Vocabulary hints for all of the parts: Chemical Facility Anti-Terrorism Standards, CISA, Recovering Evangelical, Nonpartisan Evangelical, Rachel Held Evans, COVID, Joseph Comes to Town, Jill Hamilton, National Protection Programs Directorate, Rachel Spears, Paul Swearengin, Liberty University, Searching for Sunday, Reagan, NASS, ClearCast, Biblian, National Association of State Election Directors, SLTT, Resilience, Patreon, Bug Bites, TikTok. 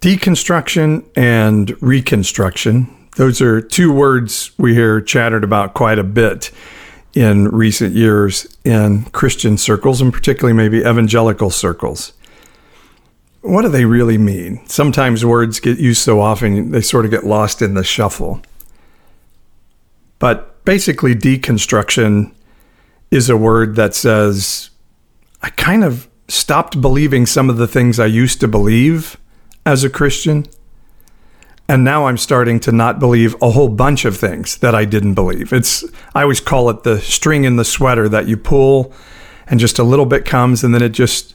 Deconstruction and reconstruction. Those are two words we hear chattered about quite a bit in recent years in Christian circles, and particularly maybe evangelical circles. What do they really mean? Sometimes words get used so often, they sort of get lost in the shuffle. But basically, deconstruction is a word that says, I kind of stopped believing some of the things I used to believe as a Christian, and now I'm starting to not believe a whole bunch of things that I didn't believe. I always call it the string in the sweater that you pull, and just a little bit comes, and then it just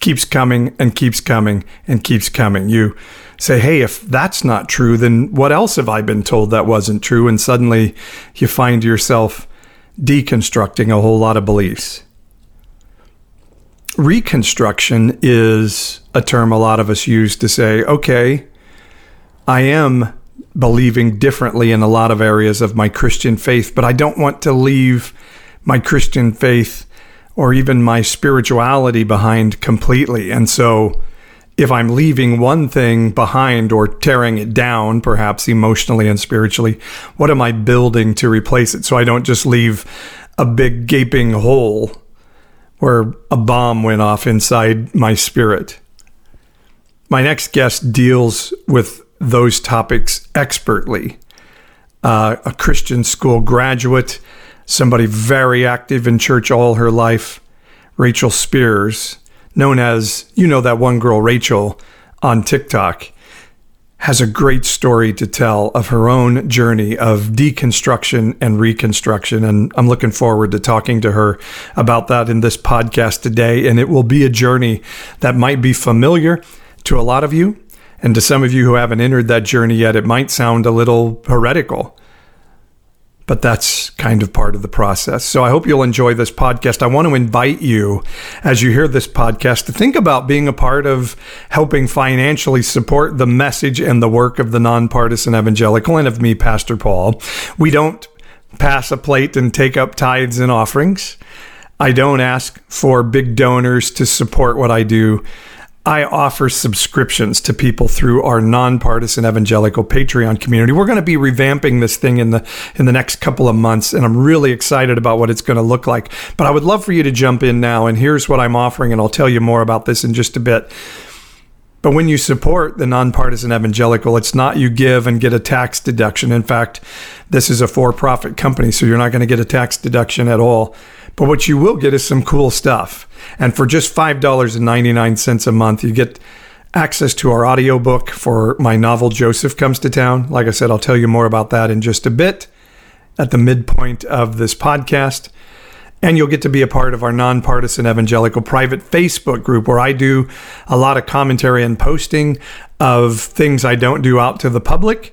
keeps coming and keeps coming and keeps coming. You say, hey, if that's not true, then what else have I been told that wasn't true? And suddenly you find yourself deconstructing a whole lot of beliefs. Reconstruction is a term a lot of us use to say, okay, I am believing differently in a lot of areas of my Christian faith, but I don't want to leave my Christian faith or even my spirituality behind completely. And so if I'm leaving one thing behind or tearing it down, perhaps emotionally and spiritually, what am I building to replace it? So I don't just leave a big gaping hole where a bomb went off inside my spirit. My next guest deals with those topics expertly. A Christian school graduate, somebody very active in church all her life, Rachel Spears, known as, that one girl, Rachel, on TikTok, has a great story to tell of her own journey of deconstruction and reconstruction. And I'm looking forward to talking to her about that in this podcast today. And it will be a journey that might be familiar to a lot of you. And to some of you who haven't entered that journey yet, it might sound a little heretical, but that's kind of part of the process. So I hope you'll enjoy this podcast. I want to invite you, as you hear this podcast, to think about being a part of helping financially support the message and the work of the Nonpartisan Evangelical and of me, Pastor Paul. We don't pass a plate and take up tithes and offerings. I don't ask for big donors to support what I do. I offer subscriptions to people through our Nonpartisan Evangelical Patreon community. We're going to be revamping this thing in the next couple of months, and I'm really excited about what it's going to look like. But I would love for you to jump in now, and here's what I'm offering, and I'll tell you more about this in just a bit. But when you support the Nonpartisan Evangelical, it's not you give and get a tax deduction. In fact, this is a for-profit company, so you're not going to get a tax deduction at all. But what you will get is some cool stuff. And for just $5.99 a month, you get access to our audiobook for my novel, Joseph Comes to Town. Like I said, I'll tell you more about that in just a bit at the midpoint of this podcast. And you'll get to be a part of our Nonpartisan Evangelical private Facebook group, where I do a lot of commentary and posting of things I don't do out to the public.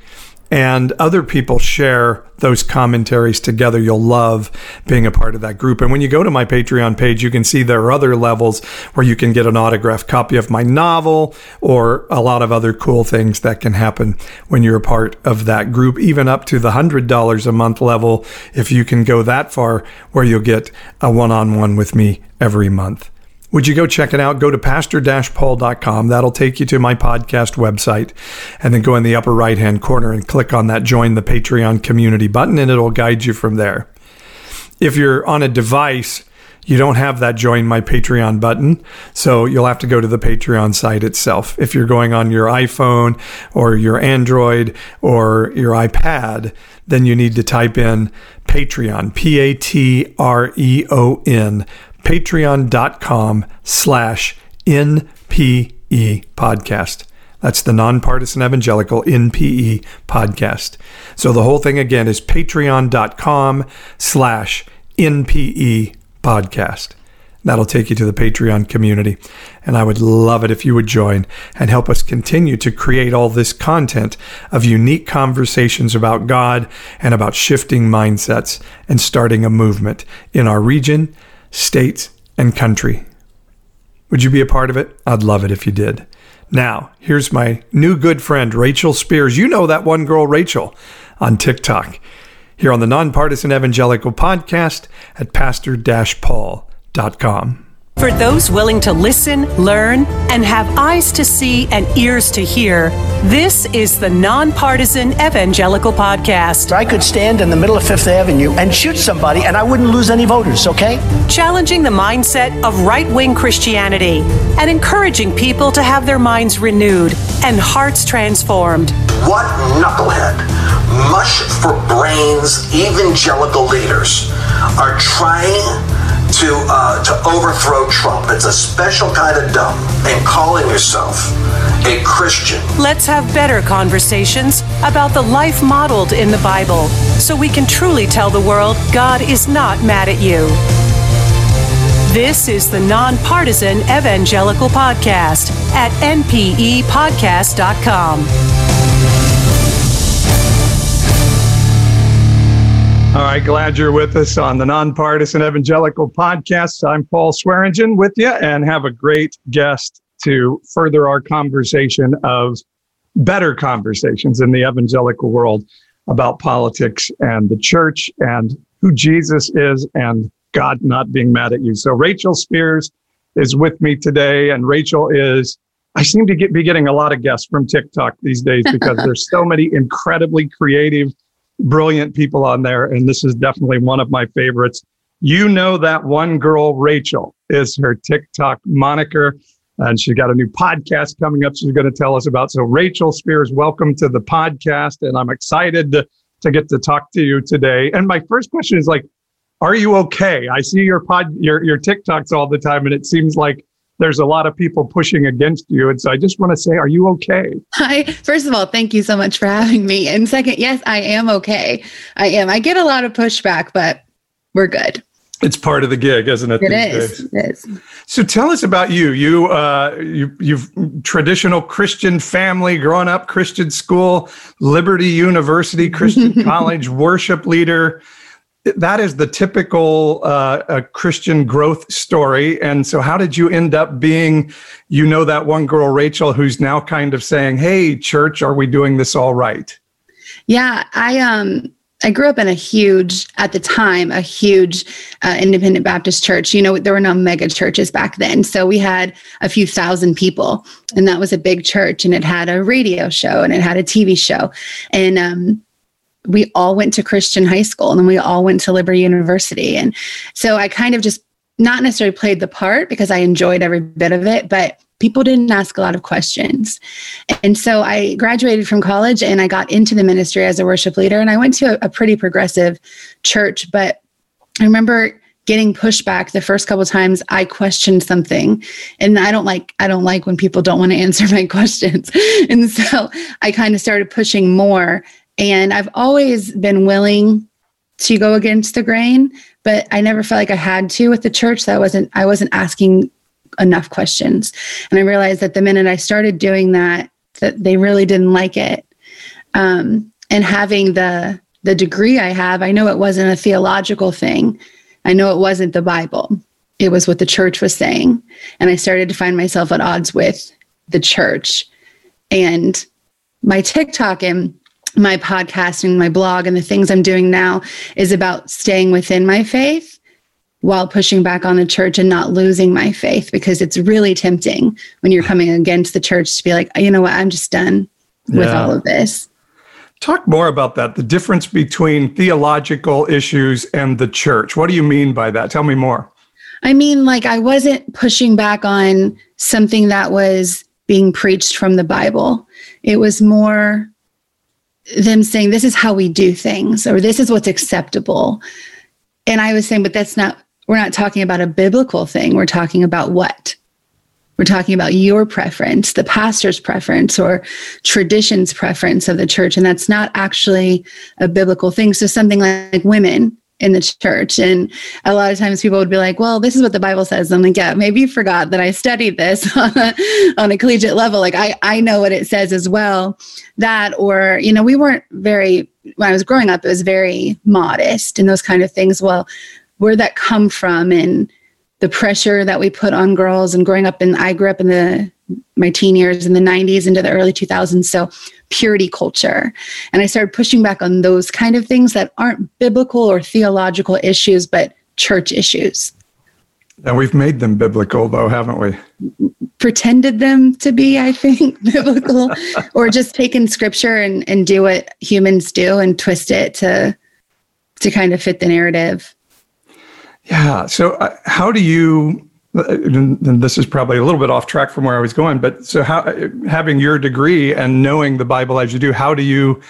And other people share those commentaries together. You'll love being a part of that group. And when you go to my Patreon page, you can see there are other levels where you can get an autographed copy of my novel or a lot of other cool things that can happen when you're a part of that group, even up to the $100 a month level, if you can go that far, where you'll get a one-on-one with me every month. Would you go check it out? Go to pastor-paul.com. That'll take you to my podcast website. And then go in the upper right-hand corner and click on that Join the Patreon Community button, and it'll guide you from there. If you're on a device, you don't have that Join My Patreon button, so you'll have to go to the Patreon site itself. If you're going on your iPhone or your Android or your iPad, then you need to type in Patreon, Patreon, patreon.com/NPE podcast. That's the Nonpartisan Evangelical NPE podcast. So the whole thing again is patreon.com/NPE podcast. That'll take you to the Patreon community. And I would love it if you would join and help us continue to create all this content of unique conversations about God and about shifting mindsets and starting a movement in our region, state, and country. Would you be a part of it? I'd love it if you did. Now, here's my new good friend, Rachel Spears. You know that one girl, Rachel, on TikTok, here on the Nonpartisan Evangelical Podcast at pastor-paul.com. For those willing to listen, learn, and have eyes to see and ears to hear, this is the Nonpartisan Evangelical Podcast. I could stand in the middle of Fifth Avenue and shoot somebody, and I wouldn't lose any voters, okay? Challenging the mindset of right-wing Christianity and encouraging people to have their minds renewed and hearts transformed. What knucklehead, mush for brains evangelical leaders are trying to overthrow Trump. It's a special kind of dumb, and calling yourself a Christian. Let's have better conversations about the life modeled in the Bible so we can truly tell the world God is not mad at you. This is the Nonpartisan Evangelical Podcast at npepodcast.com. All right, glad you're with us on the Nonpartisan Evangelical Podcast. I'm Paul Swearengin with you, and have a great guest to further our conversation of better conversations in the evangelical world about politics and the church and who Jesus is and God not being mad at you. So Rachel Spears is with me today, and Rachel is, I seem to be getting a lot of guests from TikTok these days because there's so many incredibly creative, brilliant people on there, and this is definitely one of my favorites. You know that one girl, Rachel, is her TikTok moniker, and she's got a new podcast coming up she's going to tell us about. So Rachel Spears, welcome to the podcast, and I'm excited to get to talk to you today. And my first question is, like, are you okay? I see your TikToks all the time, and it seems like there's a lot of people pushing against you. And so I just want to say, are you okay? Hi. First of all, thank you so much for having me. And second, yes, I am okay. I am. I get a lot of pushback, but we're good. It's part of the gig, isn't it? It is. So tell us about you. You've traditional Christian family, growing up Christian school, Liberty University, Christian college, worship leader. That is the typical Christian growth story. And so how did you end up being, you know, that one girl, Rachel, who's now kind of saying, hey, church, are we doing this all right? Yeah, I grew up in a huge, at the time, independent Baptist church. You know, there were no mega churches back then. So we had a few thousand people, and that was a big church, and it had a radio show and it had a TV show. And, we all went to Christian high school, and then we all went to Liberty University. And so I kind of just not necessarily played the part because I enjoyed every bit of it, but people didn't ask a lot of questions. And so I graduated from college and I got into the ministry as a worship leader, and I went to a pretty progressive church. But I remember getting pushback the first couple of times I questioned something. And I don't like when people don't want to answer my questions. And so I kind of started pushing more. And I've always been willing to go against the grain, but I never felt like I had to with the church. That I wasn't asking enough questions. And I realized that the minute I started doing that, that they really didn't like it. And having the degree I have, I know it wasn't a theological thing. I know it wasn't the Bible. It was what the church was saying. And I started to find myself at odds with the church. And my TikTok and my podcast and my blog and the things I'm doing now is about staying within my faith while pushing back on the church and not losing my faith, because it's really tempting when you're coming against the church to be like, you know what, I'm just done with all of this. Talk more about that, the difference between theological issues and the church. What do you mean by that? Tell me more. I mean, like, I wasn't pushing back on something that was being preached from the Bible. It was more them saying, this is how we do things, or this is what's acceptable. And I was saying, but we're not talking about a biblical thing. We're talking about what? We're talking about your preference, the pastor's preference, or tradition's preference of the church. And that's not actually a biblical thing. So something like women in the church. And a lot of times people would be like, well, this is what the Bible says. I'm like, yeah, maybe you forgot that I studied this on a collegiate level. Like, I know what it says as well. That, or, you know, we weren't very, when I was growing up, it was very modest and those kind of things. Well, where that come from and the pressure that we put on girls, and I grew up in my teen years in the 90s into the early 2000s. So purity culture. And I started pushing back on those kind of things that aren't biblical or theological issues, but church issues. And we've made them biblical, though, haven't we? Pretended them to be, I think, biblical, or just taken scripture and do what humans do and twist it to kind of fit the narrative. Yeah. So how do you, and this is probably a little bit off track from where I was going, but so how, having your degree and knowing the Bible as you do, how do you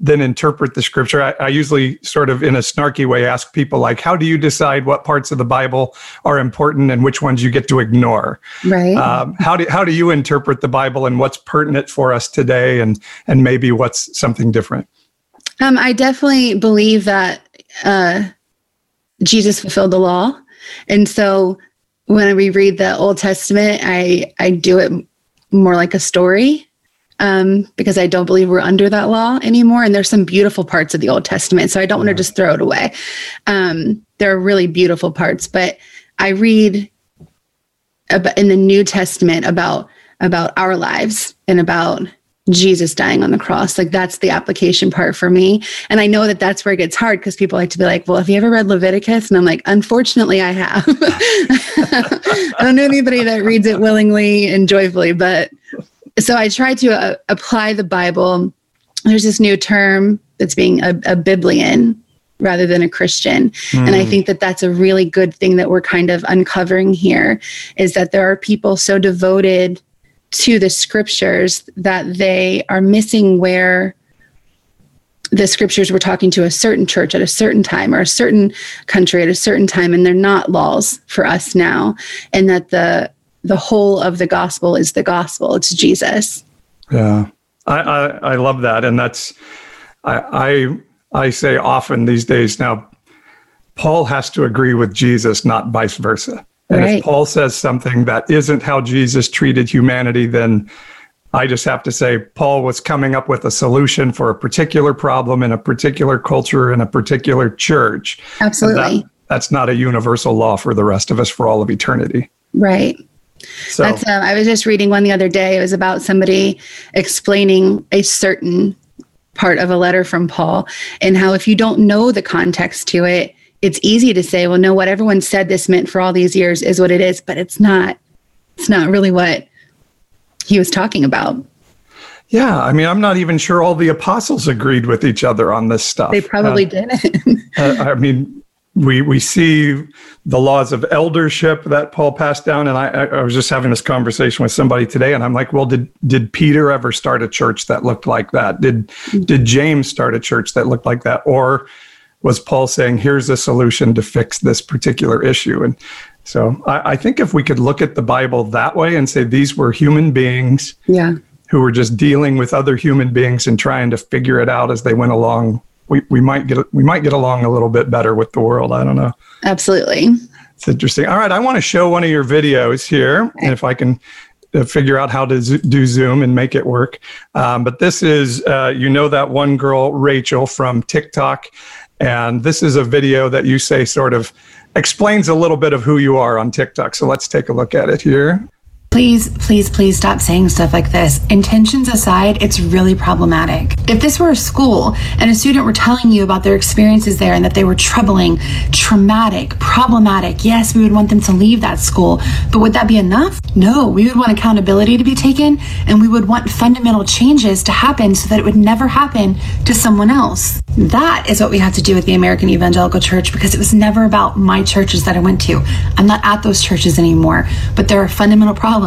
then interpret the scripture? I usually sort of in a snarky way ask people, like, how do you decide what parts of the Bible are important and which ones you get to ignore? Right. How do you interpret the Bible and what's pertinent for us today and maybe what's something different? I definitely believe that Jesus fulfilled the law. And so when we read the Old Testament, I do it more like a story. Because I don't believe we're under that law anymore. And there's some beautiful parts of the Old Testament. So I don't want to just throw it away. There are really beautiful parts, but I read in the New Testament about our lives and about Jesus dying on the cross. Like, that's the application part for me. And I know that that's where it gets hard, because people like to be like, well, have you ever read Leviticus? And I'm like, unfortunately, I have. I don't know anybody that reads it willingly and joyfully, but... So I try to apply the Bible. There's this new term that's being a Biblian rather than a Christian. And I think that that's a really good thing that we're kind of uncovering here, is that there are people so devoted to the scriptures that they are missing where the scriptures were talking to a certain church at a certain time or a certain country at a certain time. And they're not laws for us now. And that the whole of the gospel is the gospel. It's Jesus. Yeah. I love that. And that's, I say often these days now, Paul has to agree with Jesus, not vice versa. And right. If Paul says something that isn't how Jesus treated humanity, then I just have to say Paul was coming up with a solution for a particular problem in a particular culture in a particular church. Absolutely. That's not a universal law for the rest of us for all of eternity. Right. So that's, I was just reading one the other day. It was about somebody explaining a certain part of a letter from Paul and how if you don't know the context to it, it's easy to say, well, no, what everyone said this meant for all these years is what it is, but it's not. It's not really what he was talking about. Yeah. I mean, I'm not even sure all the apostles agreed with each other on this stuff. They probably didn't. I mean... We see the laws of eldership that Paul passed down. And I was just having this conversation with somebody today, and I'm like, well, did Peter ever start a church that looked like that? Did James start a church that looked like that? Or was Paul saying, here's a solution to fix this particular issue? And so I think if we could look at the Bible that way and say, these were human beings who were just dealing with other human beings and trying to figure it out as they went along, we might get along a little bit better with the world. I don't know. Absolutely. It's interesting. All right. I want to show one of your videos here, okay, and if I can figure out how to do Zoom and make it work. But this is, you know, that one girl, Rachel, from TikTok. And this is a video that you say sort of explains a little bit of who you are on TikTok. So let's take a look at it here. Please, please, please stop saying stuff like this. Intentions aside, it's really problematic. If this were a school and a student were telling you about their experiences there and that they were troubling, traumatic, problematic, yes, we would want them to leave that school. But would that be enough? No, we would want accountability to be taken, and we would want fundamental changes to happen so that it would never happen to someone else. That is what we have to do with the American Evangelical Church, because it was never about my churches that I went to. I'm not at those churches anymore, but there are fundamental problems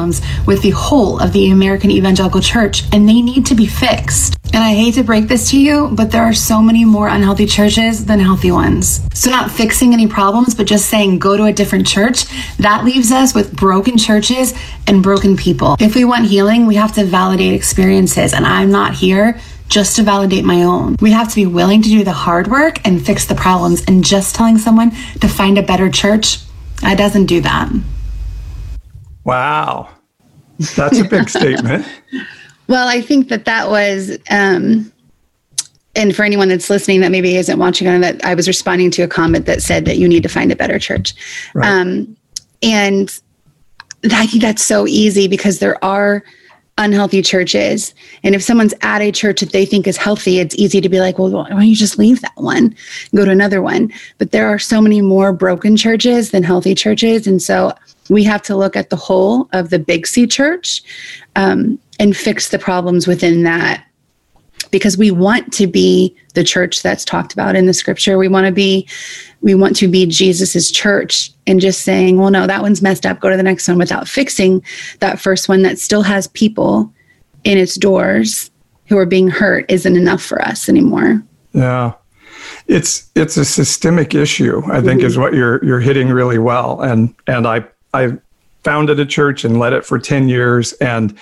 with the whole of the American Evangelical Church, and they need to be fixed. And I hate to break this to you, but there are so many more unhealthy churches than healthy ones. So not fixing any problems, but just saying go to a different church, that leaves us with broken churches and broken people. If we want healing, we have to validate experiences, and I'm not here just to validate my own. We have to be willing to do the hard work and fix the problems, and just telling someone to find a better church, that doesn't do that. Wow. That's a big statement. Well, I think that was, and for anyone that's listening that maybe isn't watching on that, I was responding to a comment that said that you need to find a better church. Right. And I think that's so easy, because there are unhealthy church is. And if someone's at a church that they think is healthy, it's easy to be like, well, why don't you just leave that one and go to another one? But there are so many more broken churches than healthy churches. And so we have to look at the whole of the Big C church and fix the problems within that, because we want to be the church that's talked about in the scripture. We want to be Jesus's church, and just saying, well, no, that one's messed up, go to the next one, without fixing that first one that still has people in its doors who are being hurt, isn't enough for us anymore. Yeah. It's a systemic issue, I think, is what you're hitting really well. And I founded a church and led it for 10 years, and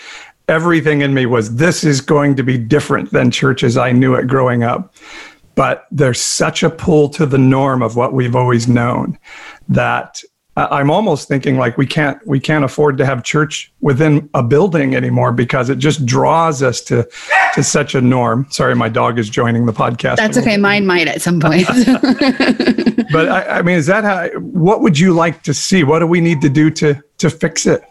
everything in me was, this is going to be different than churches I knew it growing up. But there's such a pull to the norm of what we've always known that I'm almost thinking like we can't afford to have church within a building anymore, because it just draws us to such a norm. Sorry, my dog is joining the podcast. That's okay. Mine might at some point. But I mean, is that how? What would you like to see? What do we need to do to fix it?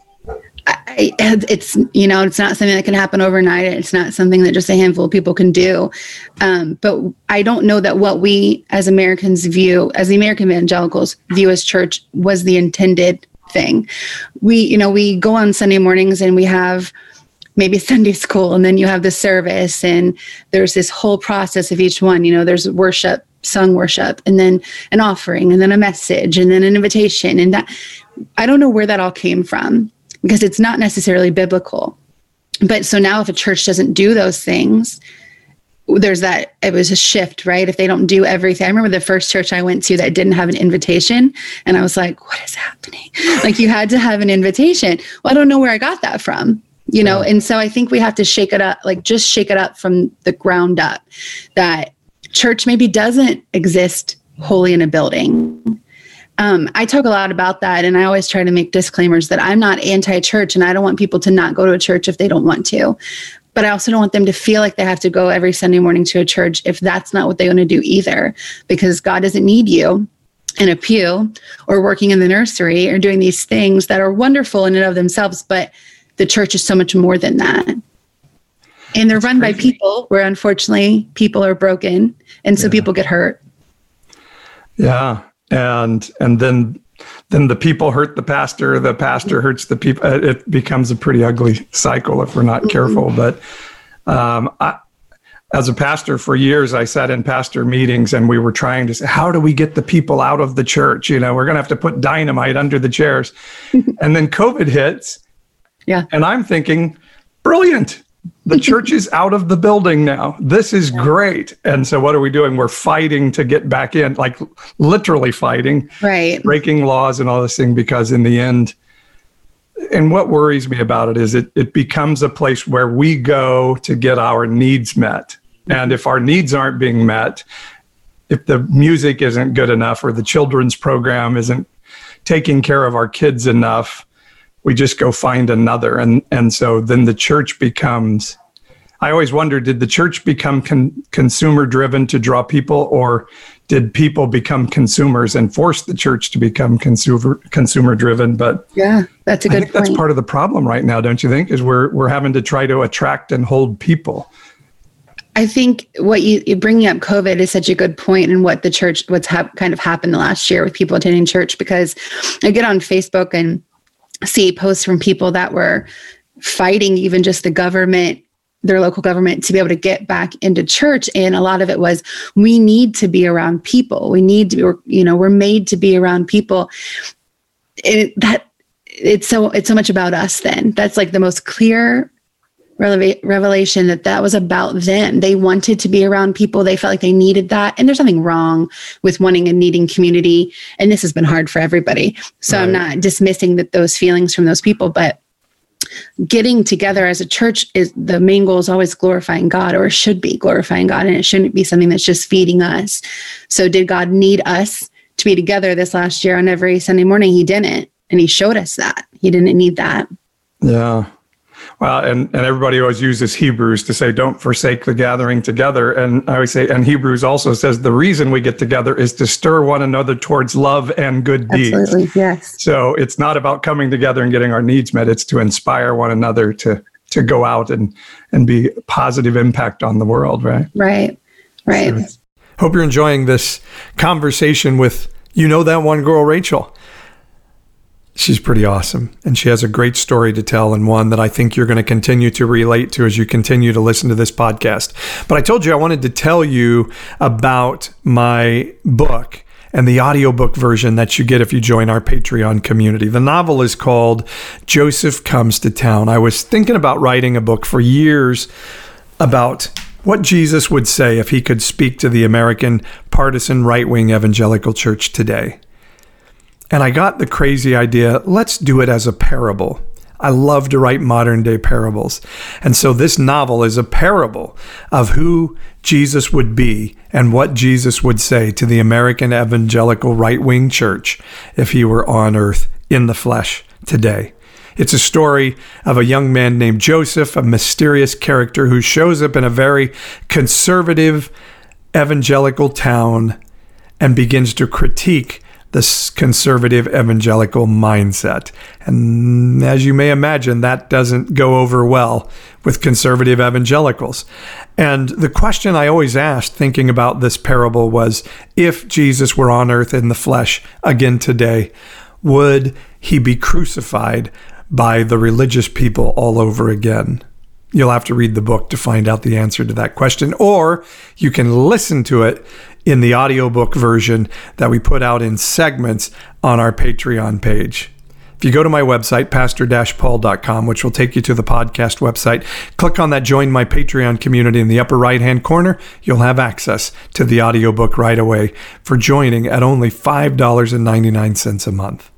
It's not something that can happen overnight. It's not something that just a handful of people can do. But I don't know that what we as Americans view, as the American evangelicals view as church, was the intended thing. We go on Sunday mornings and we have maybe Sunday school, and then you have the service, and there's this whole process of each one. There's worship, sung worship, and then an offering, and then a message, and then an invitation. And that, I don't know where that all came from, because it's not necessarily biblical. But so now if a church doesn't do those things, there's that, it was a shift, right? If they don't do everything. I remember the first church I went to that didn't have an invitation, and I was like, what is happening? Like, you had to have an invitation. Well, I don't know where I got that from, Yeah. And so I think we have to shake it up, like just shake it up from the ground up, that church maybe doesn't exist wholly in a building. I talk a lot about that, and I always try to make disclaimers that I'm not anti-church, and I don't want people to not go to a church if they don't want to. But I also don't want them to feel like they have to go every Sunday morning to a church if that's not what they want to do either, because God doesn't need you in a pew or working in the nursery or doing these things that are wonderful in and of themselves, but the church is so much more than that. And they're run by people where, unfortunately, people are broken, and so people get hurt. Yeah. And then the people hurt the pastor hurts the people. It becomes a pretty ugly cycle if we're not careful. But as a pastor for years, I sat in pastor meetings, and we were trying to say, how do we get the people out of the church? We're going to have to put dynamite under the chairs. And then COVID hits. Yeah. And I'm thinking, brilliant. The church is out of the building now. This is great. And so what are we doing? We're fighting to get back in, like literally fighting, right? Breaking laws and all this thing, because in the end, and what worries me about it is it becomes a place where we go to get our needs met. And if our needs aren't being met, if the music isn't good enough or the children's program isn't taking care of our kids enough, we just go find another. And so then the church becomes, I always wonder, did the church become consumer driven to draw people, or did people become consumers and force the church to become consumer driven? But yeah, that's a good point. That's part of the problem right now, don't you think, is we're having to try to attract and hold people. I think what you bringing up COVID is such a good point, and what the church, kind of happened last year with people attending church, because I get on Facebook and see posts from people that were fighting even just the government, their local government, to be able to get back into church. And a lot of it was, we need to be around people. We need to be, we're made to be around people. And it's so much about us then. That's like the most clear revelation that was about them. They wanted to be around people. They felt like they needed that. And there's nothing wrong with wanting and needing community. And this has been hard for everybody. So right. I'm not dismissing those feelings from those people, but getting together as a church, is the main goal is always glorifying God, or should be glorifying God. And it shouldn't be something that's just feeding us. So did God need us to be together this last year on every Sunday morning? He didn't. And he showed us that he didn't need that. Yeah. Well, and everybody always uses Hebrews to say, don't forsake the gathering together. And I always say, and Hebrews also says, the reason we get together is to stir one another towards love and good deeds. Absolutely, yes. So it's not about coming together and getting our needs met. It's to inspire one another to to go out and be a positive impact on the world, right? Right, right. So, hope you're enjoying this conversation with, you know, that one girl, Rachel. She's pretty awesome, and she has a great story to tell, and one that I think you're going to continue to relate to as you continue to listen to this podcast. But I told you I wanted to tell you about my book and the audiobook version that you get if you join our Patreon community. The novel is called Joseph Comes to Town. I was thinking about writing a book for years about what Jesus would say if he could speak to the American partisan right-wing evangelical church today. And I got the crazy idea, let's do it as a parable. I love to write modern day parables. And so this novel is a parable of who Jesus would be and what Jesus would say to the American evangelical right-wing church if he were on earth in the flesh today. It's a story of a young man named Joseph, a mysterious character who shows up in a very conservative evangelical town and begins to critique this conservative evangelical mindset. And as you may imagine, that doesn't go over well with conservative evangelicals. And the question I always asked thinking about this parable was, if Jesus were on earth in the flesh again today, would he be crucified by the religious people all over again? You'll have to read the book to find out the answer to that question, or you can listen to it in the audiobook version that we put out in segments on our Patreon page. If you go to my website, pastor-paul.com, which will take you to the podcast website, click on that Join My Patreon community in the upper right-hand corner, you'll have access to the audiobook right away for joining at only $5.99 a month.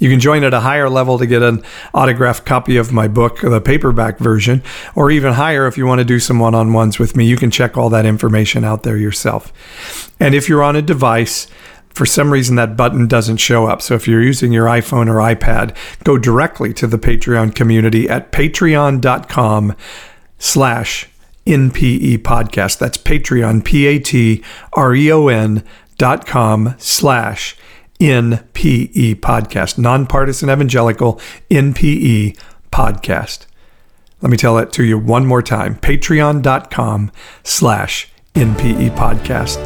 You can join at a higher level to get an autographed copy of my book, the paperback version, or even higher if you want to do some one-on-ones with me. You can check all that information out there yourself. And if you're on a device, for some reason that button doesn't show up. So if you're using your iPhone or iPad, go directly to the Patreon community at patreon.com/NPE podcast. That's Patreon, patreon.com/NPE podcast, Nonpartisan Evangelical NPE podcast. Let me tell that to you one more time, patreon.com/NPE podcast.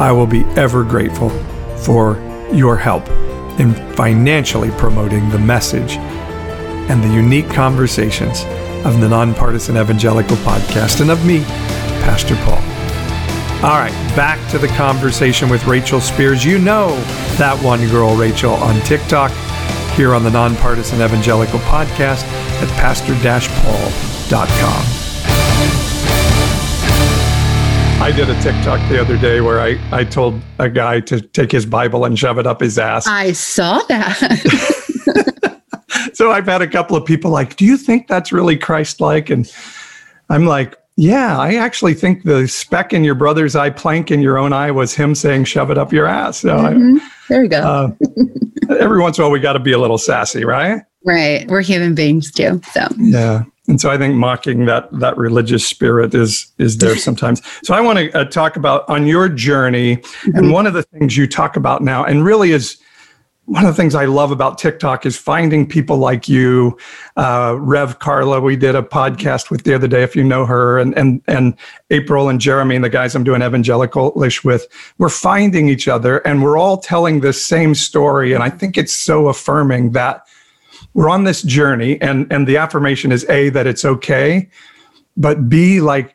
I will be ever grateful for your help in financially promoting the message and the unique conversations of the Nonpartisan Evangelical podcast and of me, Pastor Paul. All right, back to the conversation with Rachel Spears. You know that one girl, Rachel, on TikTok, here on the Nonpartisan Evangelical podcast at pastor-paul.com. I did a TikTok the other day where I told a guy to take his Bible and shove it up his ass. I saw that. So I've had a couple of people like, do you think that's really Christ-like? And I'm like, yeah, I actually think the speck in your brother's eye, plank in your own eye, was him saying, shove it up your ass. So there you go. Every once in a while, we got to be a little sassy, right? Right. We're human beings too. So yeah. And so I think mocking that religious spirit is there sometimes. So I want to talk about on your journey. Mm-hmm. And one of the things you talk about now, and really is one of the things I love about TikTok, is finding people like you, Rev Carla, we did a podcast with the other day, if you know her, and April and Jeremy and the guys I'm doing Evangelical-ish with. We're finding each other and we're all telling the same story. And I think it's so affirming that we're on this journey, and the affirmation is A, that it's okay, but B, like,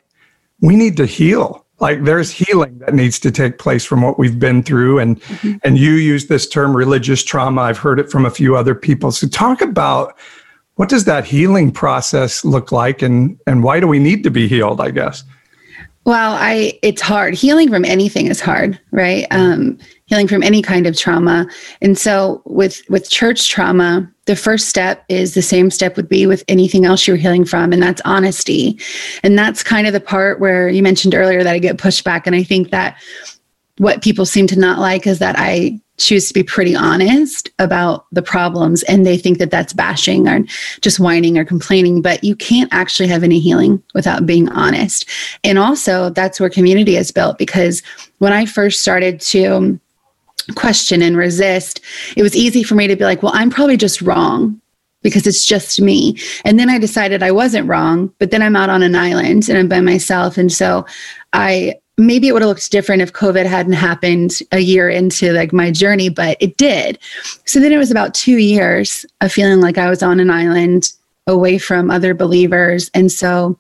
we need to heal. Like, there's healing that needs to take place from what we've been through. And mm-hmm. and you use this term, religious trauma. I've heard it from a few other people. So talk about, what does that healing process look like, and why do we need to be healed, I guess? Well, it's hard. Healing from anything is hard, right? Healing from any kind of trauma. And so with church trauma, the first step is the same step would be with anything else you're healing from, and that's honesty. And that's kind of the part where you mentioned earlier that I get pushback. And I think that what people seem to not like is that I choose to be pretty honest about the problems, and they think that that's bashing or just whining or complaining. But you can't actually have any healing without being honest. And also, that's where community is built, because when I first started to question and resist, it was easy for me to be like, well, I'm probably just wrong. because it's just me. And then I decided I wasn't wrong, but then I'm out on an island and I'm by myself. And so maybe it would have looked different if COVID hadn't happened a year into like my journey, but it did. So then it was about 2 years of feeling like I was on an island away from other believers. And so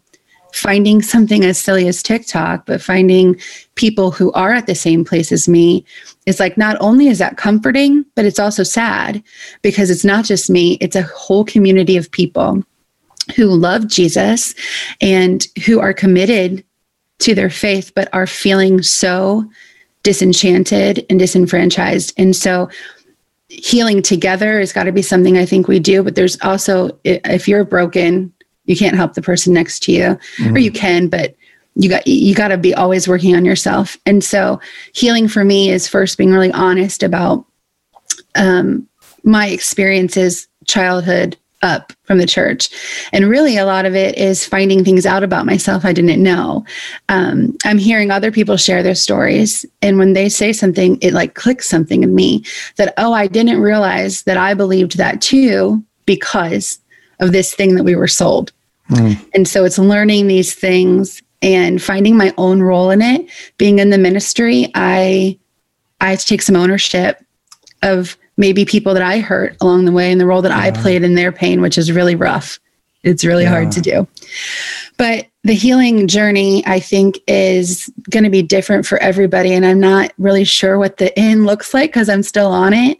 finding something as silly as TikTok, but finding people who are at the same place as me, is like, not only is that comforting, but it's also sad because it's not just me, it's a whole community of people who love Jesus and who are committed to their faith, but are feeling so disenchanted and disenfranchised. And so healing together has got to be something I think we do, but there's also, if you're broken, you can't help the person next to you, mm-hmm. or you can, but you got to be always working on yourself. And so healing for me is first being really honest about my experiences, childhood up from the church. And really a lot of it is finding things out about myself I didn't know. I'm hearing other people share their stories. And when they say something, it like clicks something in me that, oh, I didn't realize that I believed that too because of this thing that we were sold. Mm. And so it's learning these things and finding my own role in it. Being in the ministry, I had to take some ownership of maybe people that I hurt along the way and the role that I played in their pain, which is really rough. It's really hard to do. But the healing journey, I think, is going to be different for everybody. And I'm not really sure what the end looks like because I'm still on it.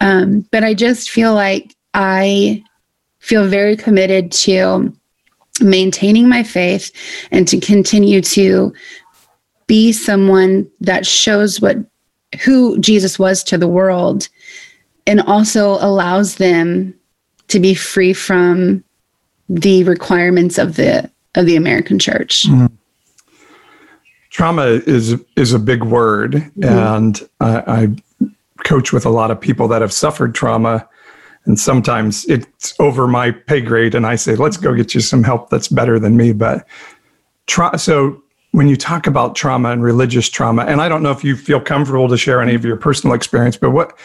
But I just feel like I feel very committed to maintaining my faith and to continue to be someone that shows who Jesus was to the world, and also allows them to be free from the requirements of the American church. Mm-hmm. Trauma is a big word. Mm-hmm. And I coach with a lot of people that have suffered trauma. And sometimes it's over my pay grade and I say, let's go get you some help that's better than me. But so when you talk about trauma and religious trauma, and I don't know if you feel comfortable to share any of your personal experience, but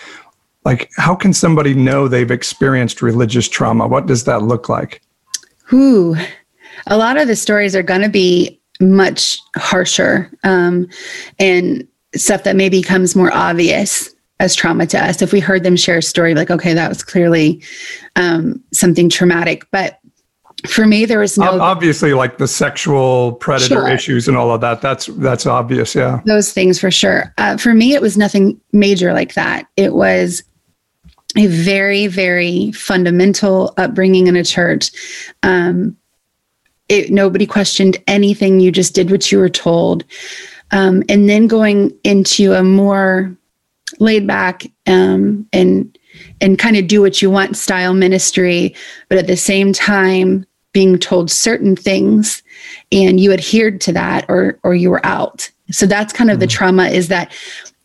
how can somebody know they've experienced religious trauma? What does that look like? Ooh, a lot of the stories are going to be much harsher and stuff that maybe becomes more obvious as trauma to us. If we heard them share a story, like, okay, that was clearly something traumatic. But for me, there was no... Obviously, like the sexual predator issues and all of that, that's obvious, yeah. Those things for sure. For me, it was nothing major like that. It was a very, very fundamental upbringing in a church. Nobody questioned anything. You just did what you were told. And then going into a more laid back and kind of do what you want style ministry, but at the same time being told certain things and you adhered to that or you were out. So that's kind of the trauma, is that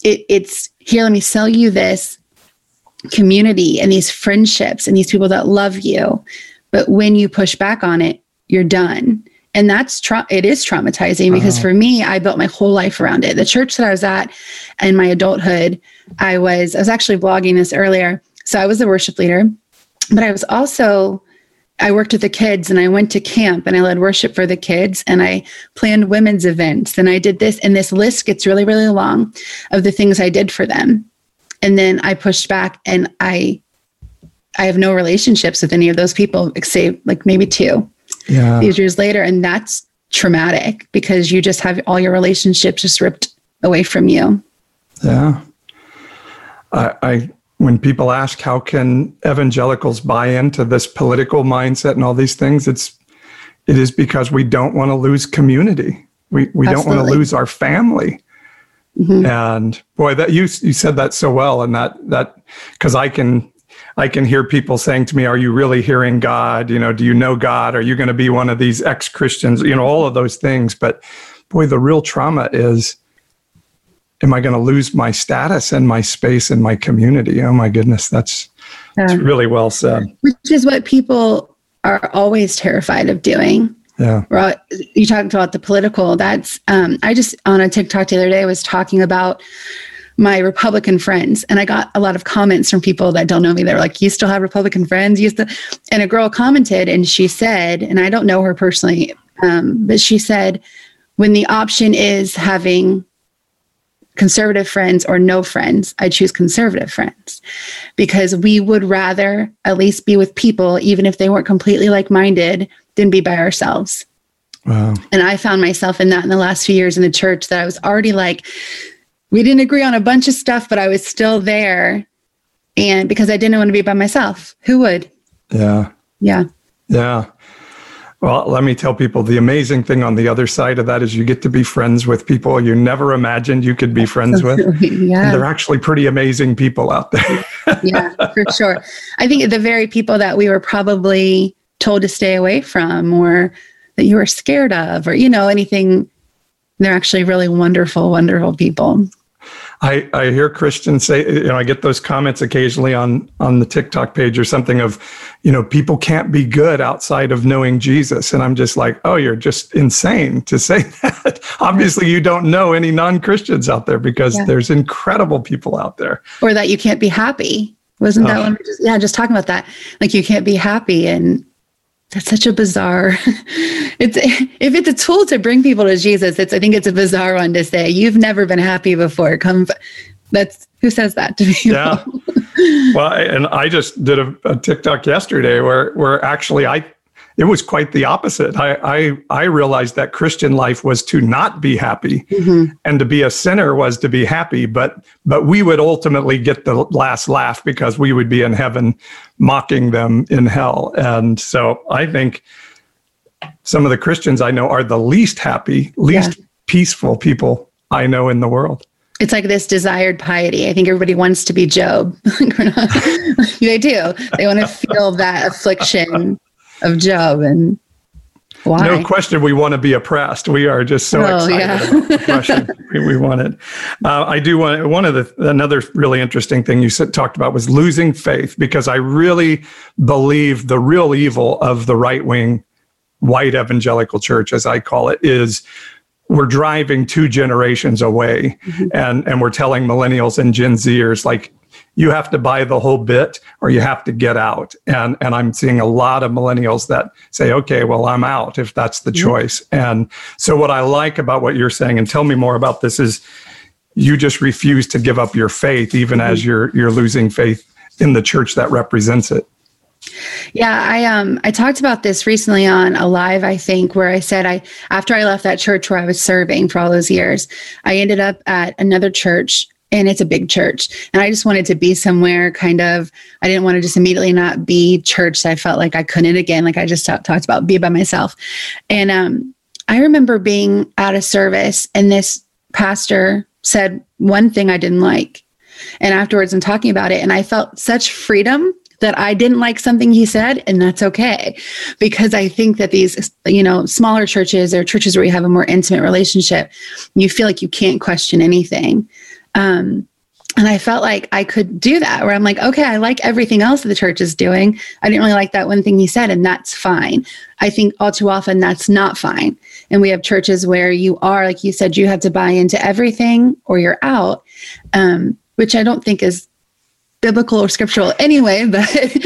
it's here, let me sell you this community and these friendships and these people that love you. But when you push back on it, you're done. And it is traumatizing because for me, I built my whole life around it. The church that I was at in my adulthood, I was actually blogging this earlier. So I was a worship leader, but I was also, I worked with the kids and I went to camp and I led worship for the kids and I planned women's events and I did this. And this list gets really, really long of the things I did for them. And then I pushed back and I have no relationships with any of those people except like maybe two. Yeah. These years later, and that's traumatic because you just have all your relationships just ripped away from you. Yeah. When people ask, how can evangelicals buy into this political mindset and all these things, it is because we don't want to lose community. We don't want to lose our family. Mm-hmm. And boy, that you said that so well, and that because I can hear people saying to me, are you really hearing God? You know, do you know God? Are you going to be one of these ex-Christians? You know, all of those things. But boy, the real trauma is, am I going to lose my status and my space and my community? Oh my goodness, that's really well said. Which is what people are always terrified of doing. Yeah. You talked about the political. That's, I just on a TikTok the other day was talking about my Republican friends. And I got a lot of comments from people that don't know me. They were like, you still have Republican friends? And a girl commented and she said, and I don't know her personally, but she said, when the option is having conservative friends or no friends, I choose conservative friends, because we would rather at least be with people, even if they weren't completely like-minded, than be by ourselves. Wow. And I found myself in that in the last few years in the church, that I was already like, we didn't agree on a bunch of stuff, but I was still there. And because I didn't want to be by myself, who would? Yeah. Yeah. Yeah. Well, let me tell people, the amazing thing on the other side of that is you get to be friends with people you never imagined you could be friends with. Yeah. And they're actually pretty amazing people out there. Yeah, for sure. I think the very people that we were probably told to stay away from, or that you were scared of, or, you know, anything, they're actually really wonderful, wonderful people. I hear Christians say, you know, I get those comments occasionally on the TikTok page or something of, you know, people can't be good outside of knowing Jesus. And I'm just like, oh, you're just insane to say that. Obviously, you don't know any non-Christians out there, because there's incredible people out there. Or that you can't be happy. Wasn't that one? Yeah, just talking about that. Like, you can't be happy. And that's such a bizarre, if it's a tool to bring people to Jesus, I think it's a bizarre one to say, you've never been happy before. Who says that to people? Yeah. Well, and I just did a TikTok yesterday where actually it was quite the opposite. I realized that Christian life was to not be happy, and to be a sinner was to be happy, but we would ultimately get the last laugh, because we would be in heaven mocking them in hell. And so I think some of the Christians I know are the least happy, least peaceful people I know in the world. It's like this desired piety. I think everybody wants to be Job. They do. They want to feel that affliction of Job. And why? No question, we want to be oppressed. We are just so excited about oppression. We want it. I do want another really interesting thing you talked about was losing faith, because I really believe the real evil of the right-wing white evangelical church, as I call it, is we're driving two generations away, and we're telling millennials and Gen Zers, like, you have to buy the whole bit or you have to get out. And I'm seeing a lot of millennials that say, okay, well, I'm out if that's the choice. And so what I like about what you're saying, and tell me more about this, is you just refuse to give up your faith, even as you're losing faith in the church that represents it. Yeah, I talked about this recently on a live, I think, where I said after I left that church where I was serving for all those years, I ended up at another church. And it's a big church. And I just wanted to be somewhere kind of, I didn't want to just immediately not be church. I felt like I couldn't again, like I just talked about, be by myself. And I remember being out of service, and this pastor said one thing I didn't like. And afterwards, I'm talking about it, and I felt such freedom that I didn't like something he said, and that's okay. Because I think that these, you know, smaller churches or churches where you have a more intimate relationship, you feel like you can't question anything. And I felt like I could do that, where I'm like, okay, I like everything else that the church is doing. I didn't really like that one thing he said, and that's fine. I think all too often that's not fine. And we have churches where you are, like you said, you have to buy into everything or you're out, which I don't think is biblical or scriptural anyway. But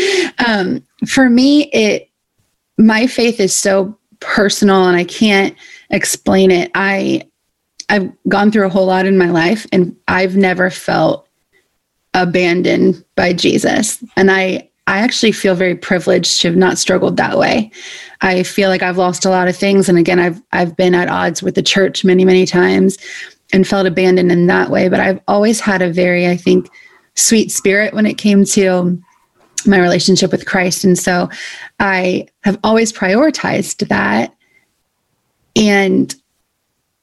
for me, my faith is so personal, and I can't explain it. I've gone through a whole lot in my life, and I've never felt abandoned by Jesus. And I actually feel very privileged to have not struggled that way. I feel like I've lost a lot of things. And again, I've been at odds with the church many, many times and felt abandoned in that way. But I've always had a very, I think, sweet spirit when it came to my relationship with Christ. And so I have always prioritized that. And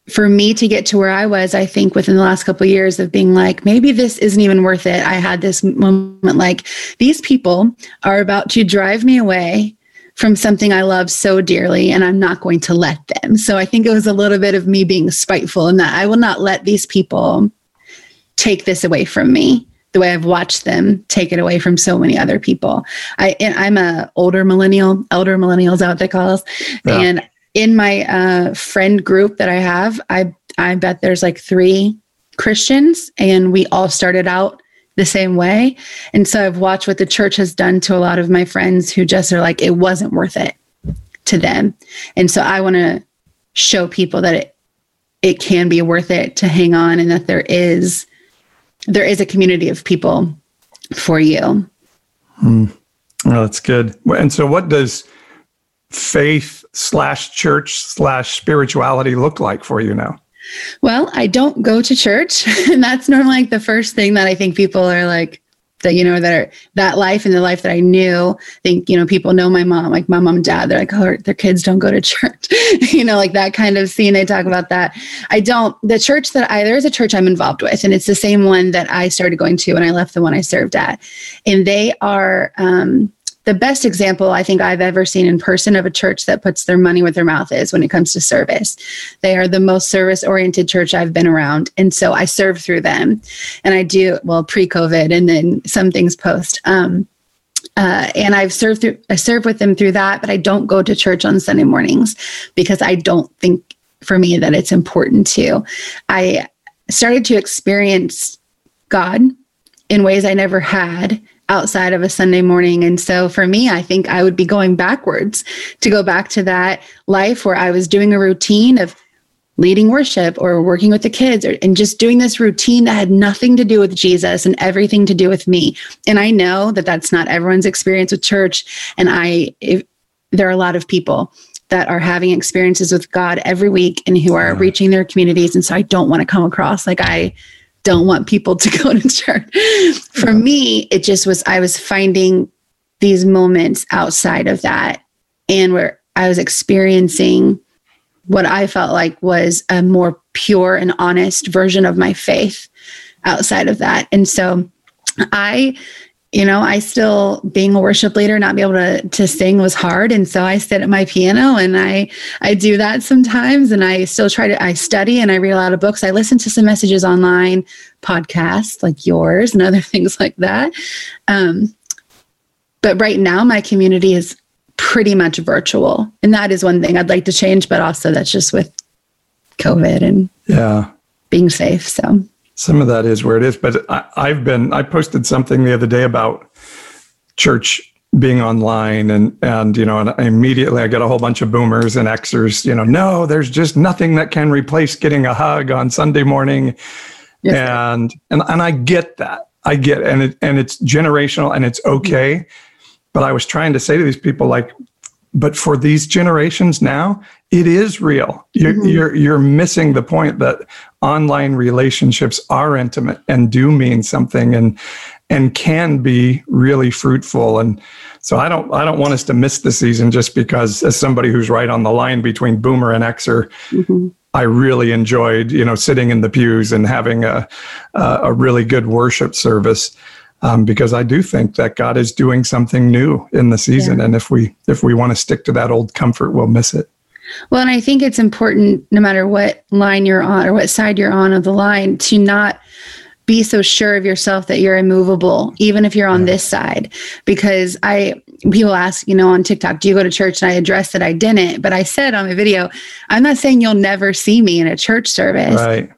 for me to get to where I was, I think within the last couple of years of being like, maybe this isn't even worth it. I had this moment like, these people are about to drive me away from something I love so dearly, and I'm not going to let them. So I think it was a little bit of me being spiteful, and that I will not let these people take this away from me the way I've watched them take it away from so many other people. I'm a older millennial, elder millennials out they call us. Yeah. And in my friend group that I have, I bet there's like three Christians, and we all started out the same way. And so I've watched what the church has done to a lot of my friends who just are like, it wasn't worth it to them. And so I want to show people that it can be worth it to hang on, and that there is a community of people for you. Well, that's good. And so what does faith/church/spirituality look like for you now? Well, I don't go to church, and that's normally like the first thing that I think people are like, that, you know, that life and the life that I knew. I think, you know, people know my mom, like my mom and dad, they're like, oh, their kids don't go to church, you know, like that kind of scene. They talk about that. The church that there is a church I'm involved with, and it's the same one that I started going to when I left the one I served at. And they are, the best example I think I've ever seen in person of a church that puts their money where their mouth is when it comes to service. They are the most service-oriented church I've been around. And so I serve through them. And I do, well, pre-COVID and then some things post. And I serve with them through that, but I don't go to church on Sunday mornings because I don't think for me that it's important to. I started to experience God in ways I never had outside of a Sunday morning. And so for me, I think I would be going backwards to go back to that life where I was doing a routine of leading worship or working with the kids and just doing this routine that had nothing to do with Jesus and everything to do with me. And I know that that's not everyone's experience with church. And there are a lot of people that are having experiences with God every week and who are reaching their communities. And so I don't want to come across like I don't want people to go to church. For me, it just was, I was finding these moments outside of that, and where I was experiencing what I felt like was a more pure and honest version of my faith outside of that. And so I still, being a worship leader, not be able to sing was hard. And so I sit at my piano and I do that sometimes. And I still I study and I read a lot of books. I listen to some messages online, podcasts like yours and other things like that. But right now my community is pretty much virtual. And that is one thing I'd like to change, but also that's just with COVID and being safe. So some of that is where it is, but I posted something the other day about church being online and immediately I got a whole bunch of boomers and Xers, no, there's just nothing that can replace getting a hug on Sunday morning. Yes. And I get that. It's generational and it's okay. Mm-hmm. But I was trying to say to these people, like, but for these generations now, it is real. You're missing the point that online relationships are intimate and do mean something and can be really fruitful. And so I don't want us to miss the season just because, as somebody who's right on the line between boomer and Xer, I really enjoyed, sitting in the pews and having a really good worship service. Because I do think that God is doing something new in the season. Yeah. And if we want to stick to that old comfort, we'll miss it. Well, and I think it's important, no matter what line you're on or what side you're on of the line, to not be so sure of yourself that you're immovable, even if you're on this side. Because people ask, on TikTok, do you go to church? And I addressed that I didn't, but I said on the video, I'm not saying you'll never see me in a church service, right?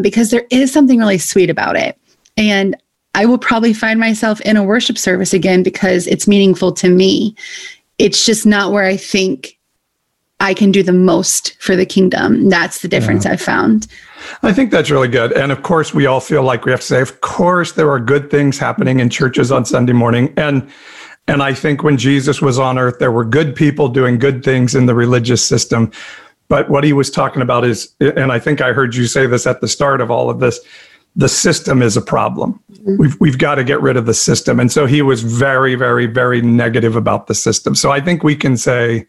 Because there is something really sweet about it. And I will probably find myself in a worship service again because it's meaningful to me. It's just not where I think I can do the most for the kingdom. That's the difference I've found. I think that's really good. And of course, we all feel like we have to say, of course, there are good things happening in churches on Sunday morning. And I think when Jesus was on earth, there were good people doing good things in the religious system. But what he was talking about is, and I think I heard you say this at the start of all of this, the system is a problem. We've got to get rid of the system. And so he was very, very, very negative about the system. So I think we can say,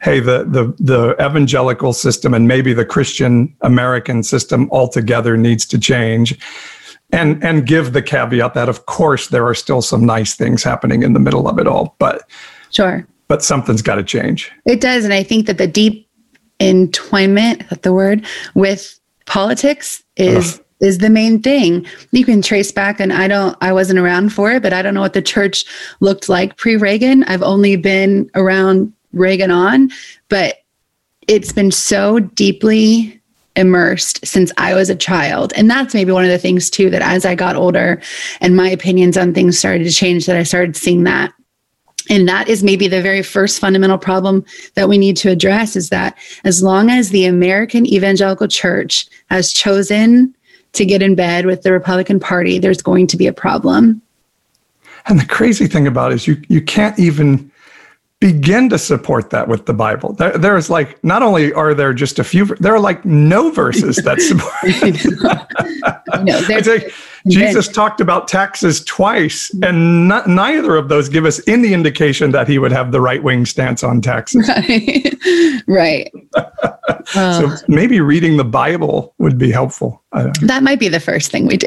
hey, the evangelical system and maybe the Christian American system altogether needs to change. And give the caveat that, of course, there are still some nice things happening in the middle of it all. But something's got to change. It does. And I think that the deep entwinement, that's the word, with politics is the main thing. You can trace back, and I wasn't around for it, but I don't know what the church looked like pre-Reagan. I've only been around Reagan on, but it's been so deeply immersed since I was a child. And that's maybe one of the things too, that as I got older and my opinions on things started to change, that I started seeing that. And that is maybe the very first fundamental problem that we need to address, is that as long as the American evangelical church has chosen to get in bed with the Republican Party, there's going to be a problem. And the crazy thing about it is you can't even begin to support that with the Bible. There is like, not only are there just a few, there are like no verses that support it. No, it's like Jesus talked about taxes twice, and neither of those give us any indication that he would have the right-wing stance on taxes. Right. So maybe reading the Bible would be helpful. That might be the first thing we do.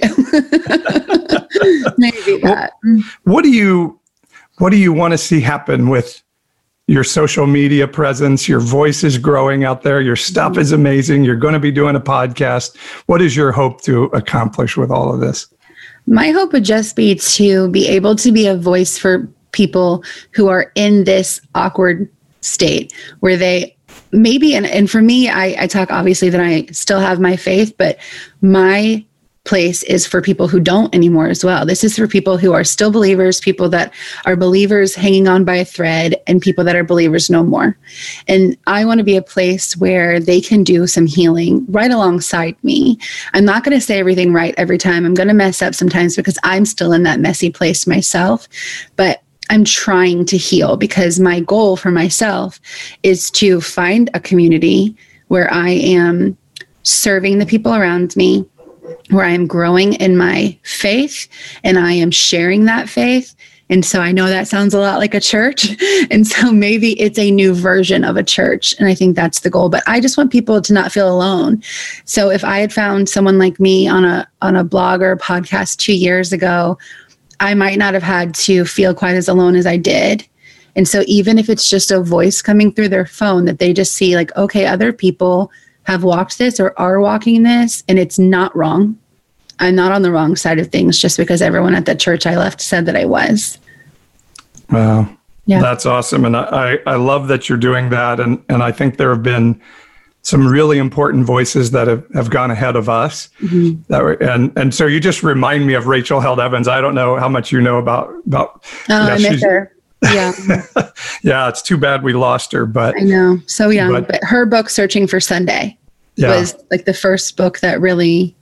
Maybe that. Well, what do you want to see happen with your social media presence? Your voice is growing out there. Your stuff is amazing. You're going to be doing a podcast. What is your hope to accomplish with all of this? My hope would just be to be able to be a voice for people who are in this awkward state where they maybe, and for me, I talk obviously that I still have my faith, but my place is for people who don't anymore as well. This is for people who are still believers, people that are believers hanging on by a thread, and people that are believers no more. And I want to be a place where they can do some healing right alongside me. I'm not going to say everything right every time. I'm going to mess up sometimes because I'm still in that messy place myself, but I'm trying to heal, because my goal for myself is to find a community where I am serving the people around me, where I am growing in my faith and I am sharing that faith. And so I know that sounds a lot like a church. And so maybe it's a new version of a church. And I think that's the goal. But I just want people to not feel alone. So if I had found someone like me on a blog or a podcast 2 years ago, I might not have had to feel quite as alone as I did. And so even if it's just a voice coming through their phone that they just see like, okay, other people have walked this or are walking this, and it's not wrong. I'm not on the wrong side of things just because everyone at the church I left said that I was. Wow. Yeah. That's awesome. And I love that you're doing that. And I think there have been some really important voices that have gone ahead of us. Mm-hmm. And so you just remind me of Rachel Held Evans. I don't know how much you know about. Oh, I miss her. Yeah. Yeah. It's too bad we lost her, but I know. So young, but her book, Searching for Sunday, was like the first book that really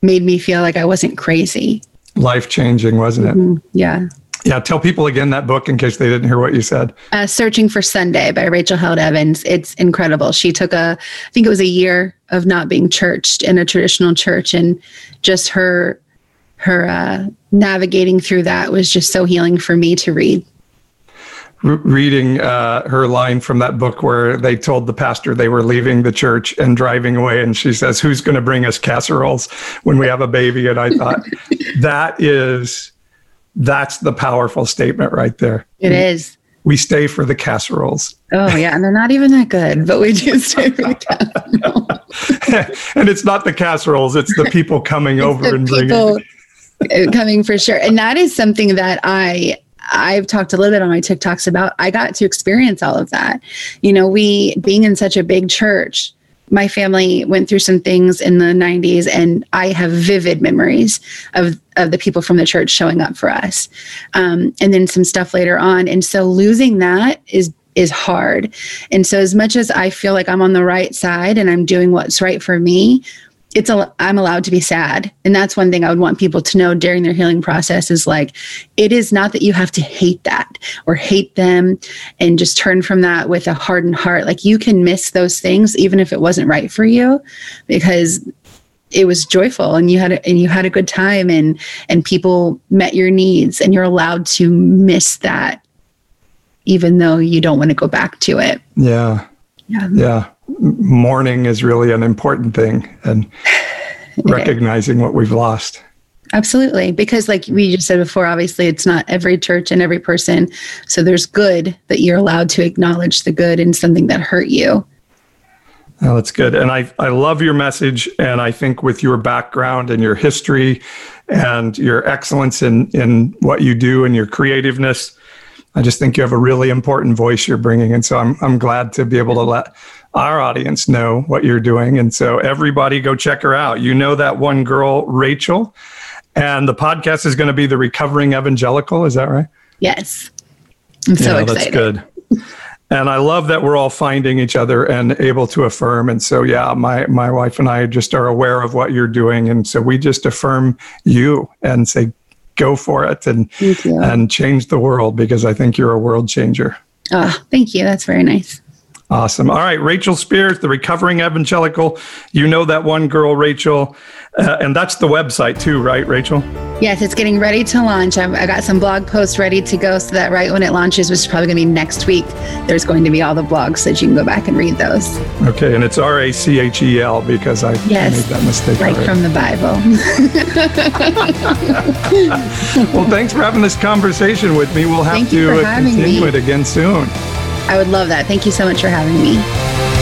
made me feel like I wasn't crazy. Life-changing, wasn't it? Mm-hmm. Yeah. Yeah. Tell people again that book in case they didn't hear what you said. Searching for Sunday by Rachel Held Evans. It's incredible. She took I think it was a year of not being churched in a traditional church, and just her navigating through that was just so healing for me to read. Reading her line from that book where they told the pastor they were leaving the church and driving away, and she says, "Who's going to bring us casseroles when we have a baby?" And I thought, that's the powerful statement right there. It is. We stay for the casseroles. Oh, yeah. And they're not even that good, but we do stay for the casseroles. And it's not the casseroles. It's the people coming over and bringing. Coming for sure. And that is something that I've talked a little bit on my TikToks about. I got to experience all of that. You know, we being in such a big church, my family went through some things in the 90s, and I have vivid memories of the people from the church showing up for us. And then some stuff later on. And so losing that is hard. And so as much as I feel like I'm on the right side and I'm doing what's right for me, I'm allowed to be sad. And that's one thing I would want people to know during their healing process is like, it is not that you have to hate that or hate them and just turn from that with a hardened heart. Like, you can miss those things, even if it wasn't right for you, because it was joyful and you had a good time and people met your needs, and you're allowed to miss that, even though you don't want to go back to it. Yeah. Yeah. Yeah. Mourning is really an important thing, and recognizing what we've lost. Absolutely. Because like we just said before, obviously it's not every church and every person. So there's good that you're allowed to acknowledge the good in something that hurt you. Oh, that's good. And I love your message. And I think with your background and your history and your excellence in what you do and your creativeness, I just think you have a really important voice you're bringing. And so I'm glad to be able to our audience know what you're doing. And so everybody go check her out. You know that one girl, Rachel, and the podcast is going to be the Recovering Evangelical. Is that right? Yes. I'm so excited. That's good. And I love that we're all finding each other and able to affirm. And so, yeah, my wife and I just are aware of what you're doing. And so we just affirm you and say, go for it and change the world, because I think you're a world changer. Oh, thank you. That's very nice. Awesome. All right. Rachel Spears, the Recovering Evangelical. You know that one girl, Rachel. And that's the website too, right, Rachel? Yes, it's getting ready to launch. I got some blog posts ready to go so that right when it launches, which is probably going to be next week, there's going to be all the blogs so that you can go back and read those. Okay. And it's Rachel because I made that mistake. Right from the Bible. Well, thanks for having this conversation with me. We'll have to continue it again soon. I would love that. Thank you so much for having me.